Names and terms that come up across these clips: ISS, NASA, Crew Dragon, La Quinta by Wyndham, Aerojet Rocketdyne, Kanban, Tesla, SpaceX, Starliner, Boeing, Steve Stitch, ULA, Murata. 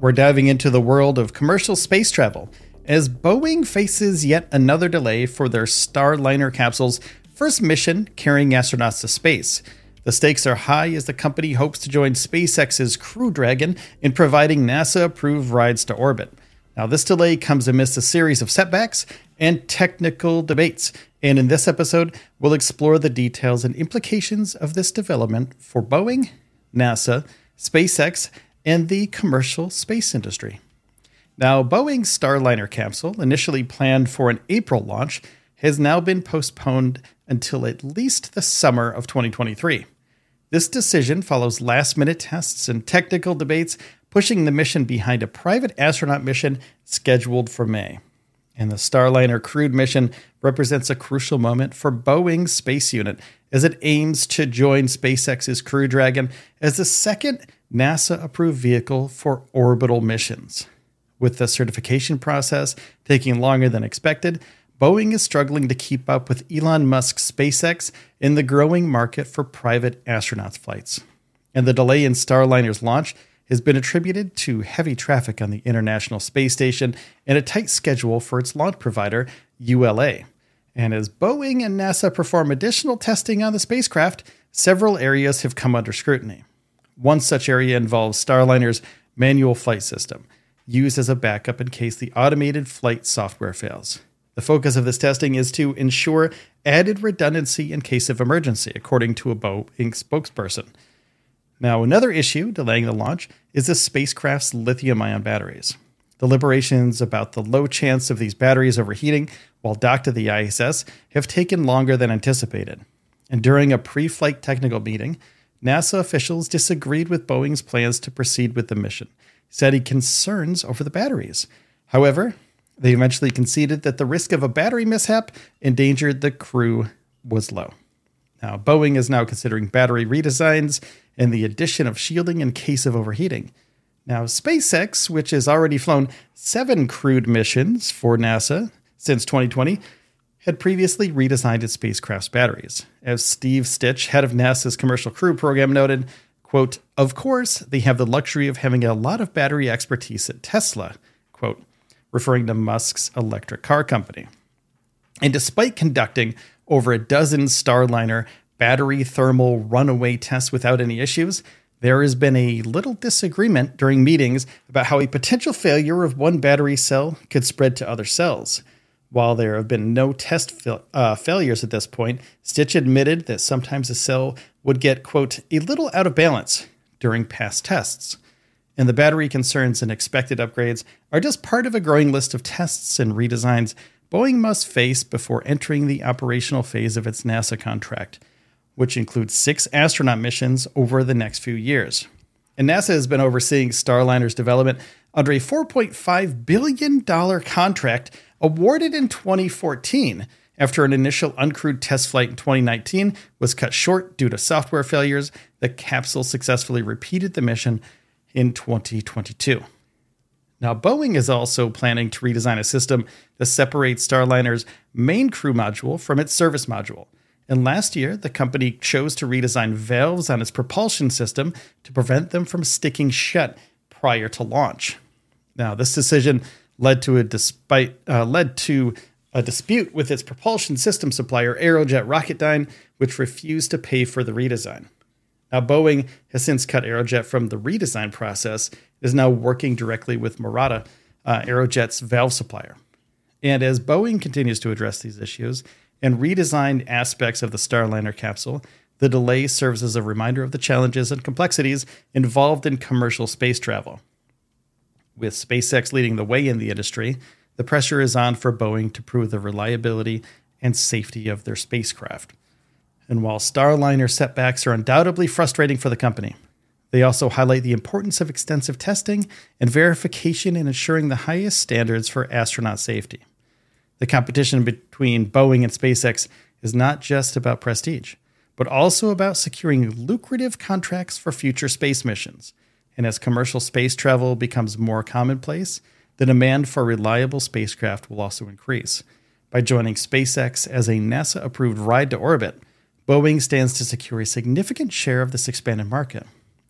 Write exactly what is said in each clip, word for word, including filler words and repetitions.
We're diving into the world of commercial space travel as Boeing faces yet another delay for their Starliner capsule's first mission carrying astronauts to space. The stakes are high as the company hopes to join SpaceX's Crew Dragon in providing NASA-approved rides to orbit. Now, this delay comes amidst a series of setbacks and technical debates, and in this episode, we'll explore the details and implications of this development for Boeing, NASA, SpaceX, and the commercial space industry. Now, Boeing's Starliner capsule, initially planned for an April launch, has now been postponed until at least the summer of twenty twenty-three. This decision follows last-minute tests and technical debates, pushing the mission behind a private astronaut mission scheduled for May. And the Starliner crewed mission represents a crucial moment for Boeing's space unit as it aims to join SpaceX's Crew Dragon as the second NASA-approved vehicle for orbital missions. With the certification process taking longer than expected, Boeing is struggling to keep up with Elon Musk's SpaceX in the growing market for private astronauts flights. And the delay in Starliner's launch has been attributed to heavy traffic on the International Space Station and a tight schedule for its launch provider, U L A. And as Boeing and NASA perform additional testing on the spacecraft, several areas have come under scrutiny. One such area involves Starliner's manual flight system, used as a backup in case the automated flight software fails. The focus of this testing is to ensure added redundancy in case of emergency, according to a Boeing spokesperson. Now, another issue delaying the launch is the spacecraft's lithium-ion batteries. Deliberations about the low chance of these batteries overheating while docked at the I S S have taken longer than anticipated. And during a pre-flight technical meeting, NASA officials disagreed with Boeing's plans to proceed with the mission, citing concerns over the batteries. However, they eventually conceded that the risk of a battery mishap endangered the crew was low. Now, Boeing is now considering battery redesigns and the addition of shielding in case of overheating. Now, SpaceX, which has already flown seven crewed missions for NASA since twenty twenty, had previously redesigned its spacecraft's batteries. As Steve Stitch, head of NASA's Commercial Crew Program, noted, quote, "Of course, they have the luxury of having a lot of battery expertise at Tesla," quote, referring to Musk's electric car company. And despite conducting over a dozen Starliner battery thermal runaway tests without any issues, there has been a little disagreement during meetings about how a potential failure of one battery cell could spread to other cells. While there have been no test fail- uh, failures at this point, Stitch admitted that sometimes a cell would get, quote, "a little out of balance" during past tests. And the battery concerns and expected upgrades are just part of a growing list of tests and redesigns Boeing must face before entering the operational phase of its NASA contract, which includes six astronaut missions over the next few years. And NASA has been overseeing Starliner's development under a four point five billion dollars contract awarded in twenty fourteen after an initial uncrewed test flight in twenty nineteen was cut short due to software failures. The capsule successfully repeated the mission in twenty twenty-two. Now, Boeing is also planning to redesign a system that separates Starliner's main crew module from its service module. And last year, the company chose to redesign valves on its propulsion system to prevent them from sticking shut prior to launch. Now, this decision led to a despite uh, led to a dispute with its propulsion system supplier, Aerojet Rocketdyne, which refused to pay for the redesign. Now, Boeing has since cut Aerojet from the redesign process, is now working directly with Murata uh, Aerojet's valve supplier. And as Boeing continues to address these issues and redesign aspects of the Starliner capsule, the delay serves as a reminder of the challenges and complexities involved in commercial space travel. With SpaceX leading the way in the industry, the pressure is on for Boeing to prove the reliability and safety of their spacecraft. And while Starliner setbacks are undoubtedly frustrating for the company, they also highlight the importance of extensive testing and verification in ensuring the highest standards for astronaut safety. The competition between Boeing and SpaceX is not just about prestige, but also about securing lucrative contracts for future space missions. And as commercial space travel becomes more commonplace, the demand for reliable spacecraft will also increase. By joining SpaceX as a NASA-approved ride to orbit, Boeing stands to secure a significant share of this expanded market.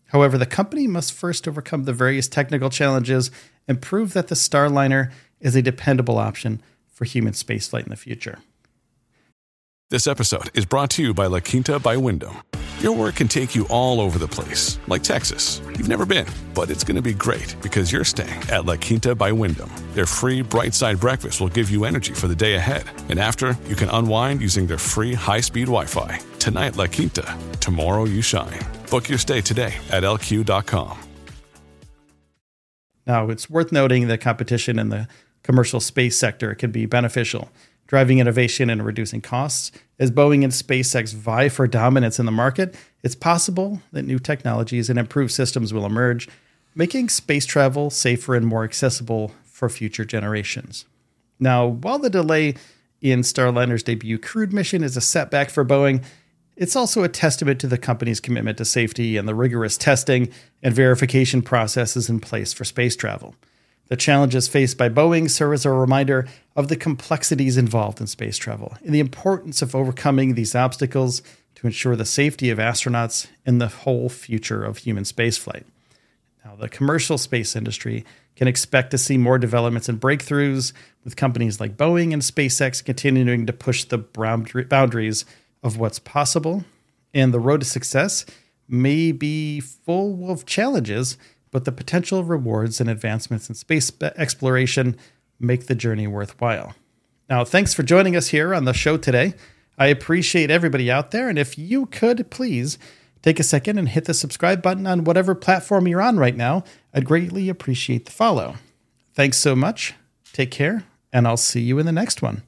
However, the company must first overcome the various technical challenges and prove that the Starliner is a dependable option for human spaceflight in the future. This episode is brought to you by La Quinta by Wyndham. Your work can take you all over the place, like Texas. You've never been, but it's going to be great because you're staying at La Quinta by Wyndham. Their free Bright Side breakfast will give you energy for the day ahead. And after, you can unwind using their free high-speed Wi-Fi. Tonight, La Quinta. Tomorrow, you shine. Book your stay today at L Q dot com. Now, it's worth noting that competition in the commercial space sector can be beneficial, driving innovation and reducing costs. As Boeing and SpaceX vie for dominance in the market, it's possible that new technologies and improved systems will emerge, making space travel safer and more accessible for future generations. Now, while the delay in Starliner's debut crewed mission is a setback for Boeing, it's also a testament to the company's commitment to safety and the rigorous testing and verification processes in place for space travel. The challenges faced by Boeing serve as a reminder of the complexities involved in space travel and the importance of overcoming these obstacles to ensure the safety of astronauts and the whole future of human spaceflight. Now, the commercial space industry can expect to see more developments and breakthroughs, with companies like Boeing and SpaceX continuing to push the boundaries of what's possible. And the road to success may be full of challenges, but the potential rewards and advancements in space exploration make the journey worthwhile. Now, thanks for joining us here on the show today. I appreciate everybody out there. And if you could, please take a second and hit the subscribe button on whatever platform you're on right now. I'd greatly appreciate the follow. Thanks so much. Take care, and I'll see you in the next one.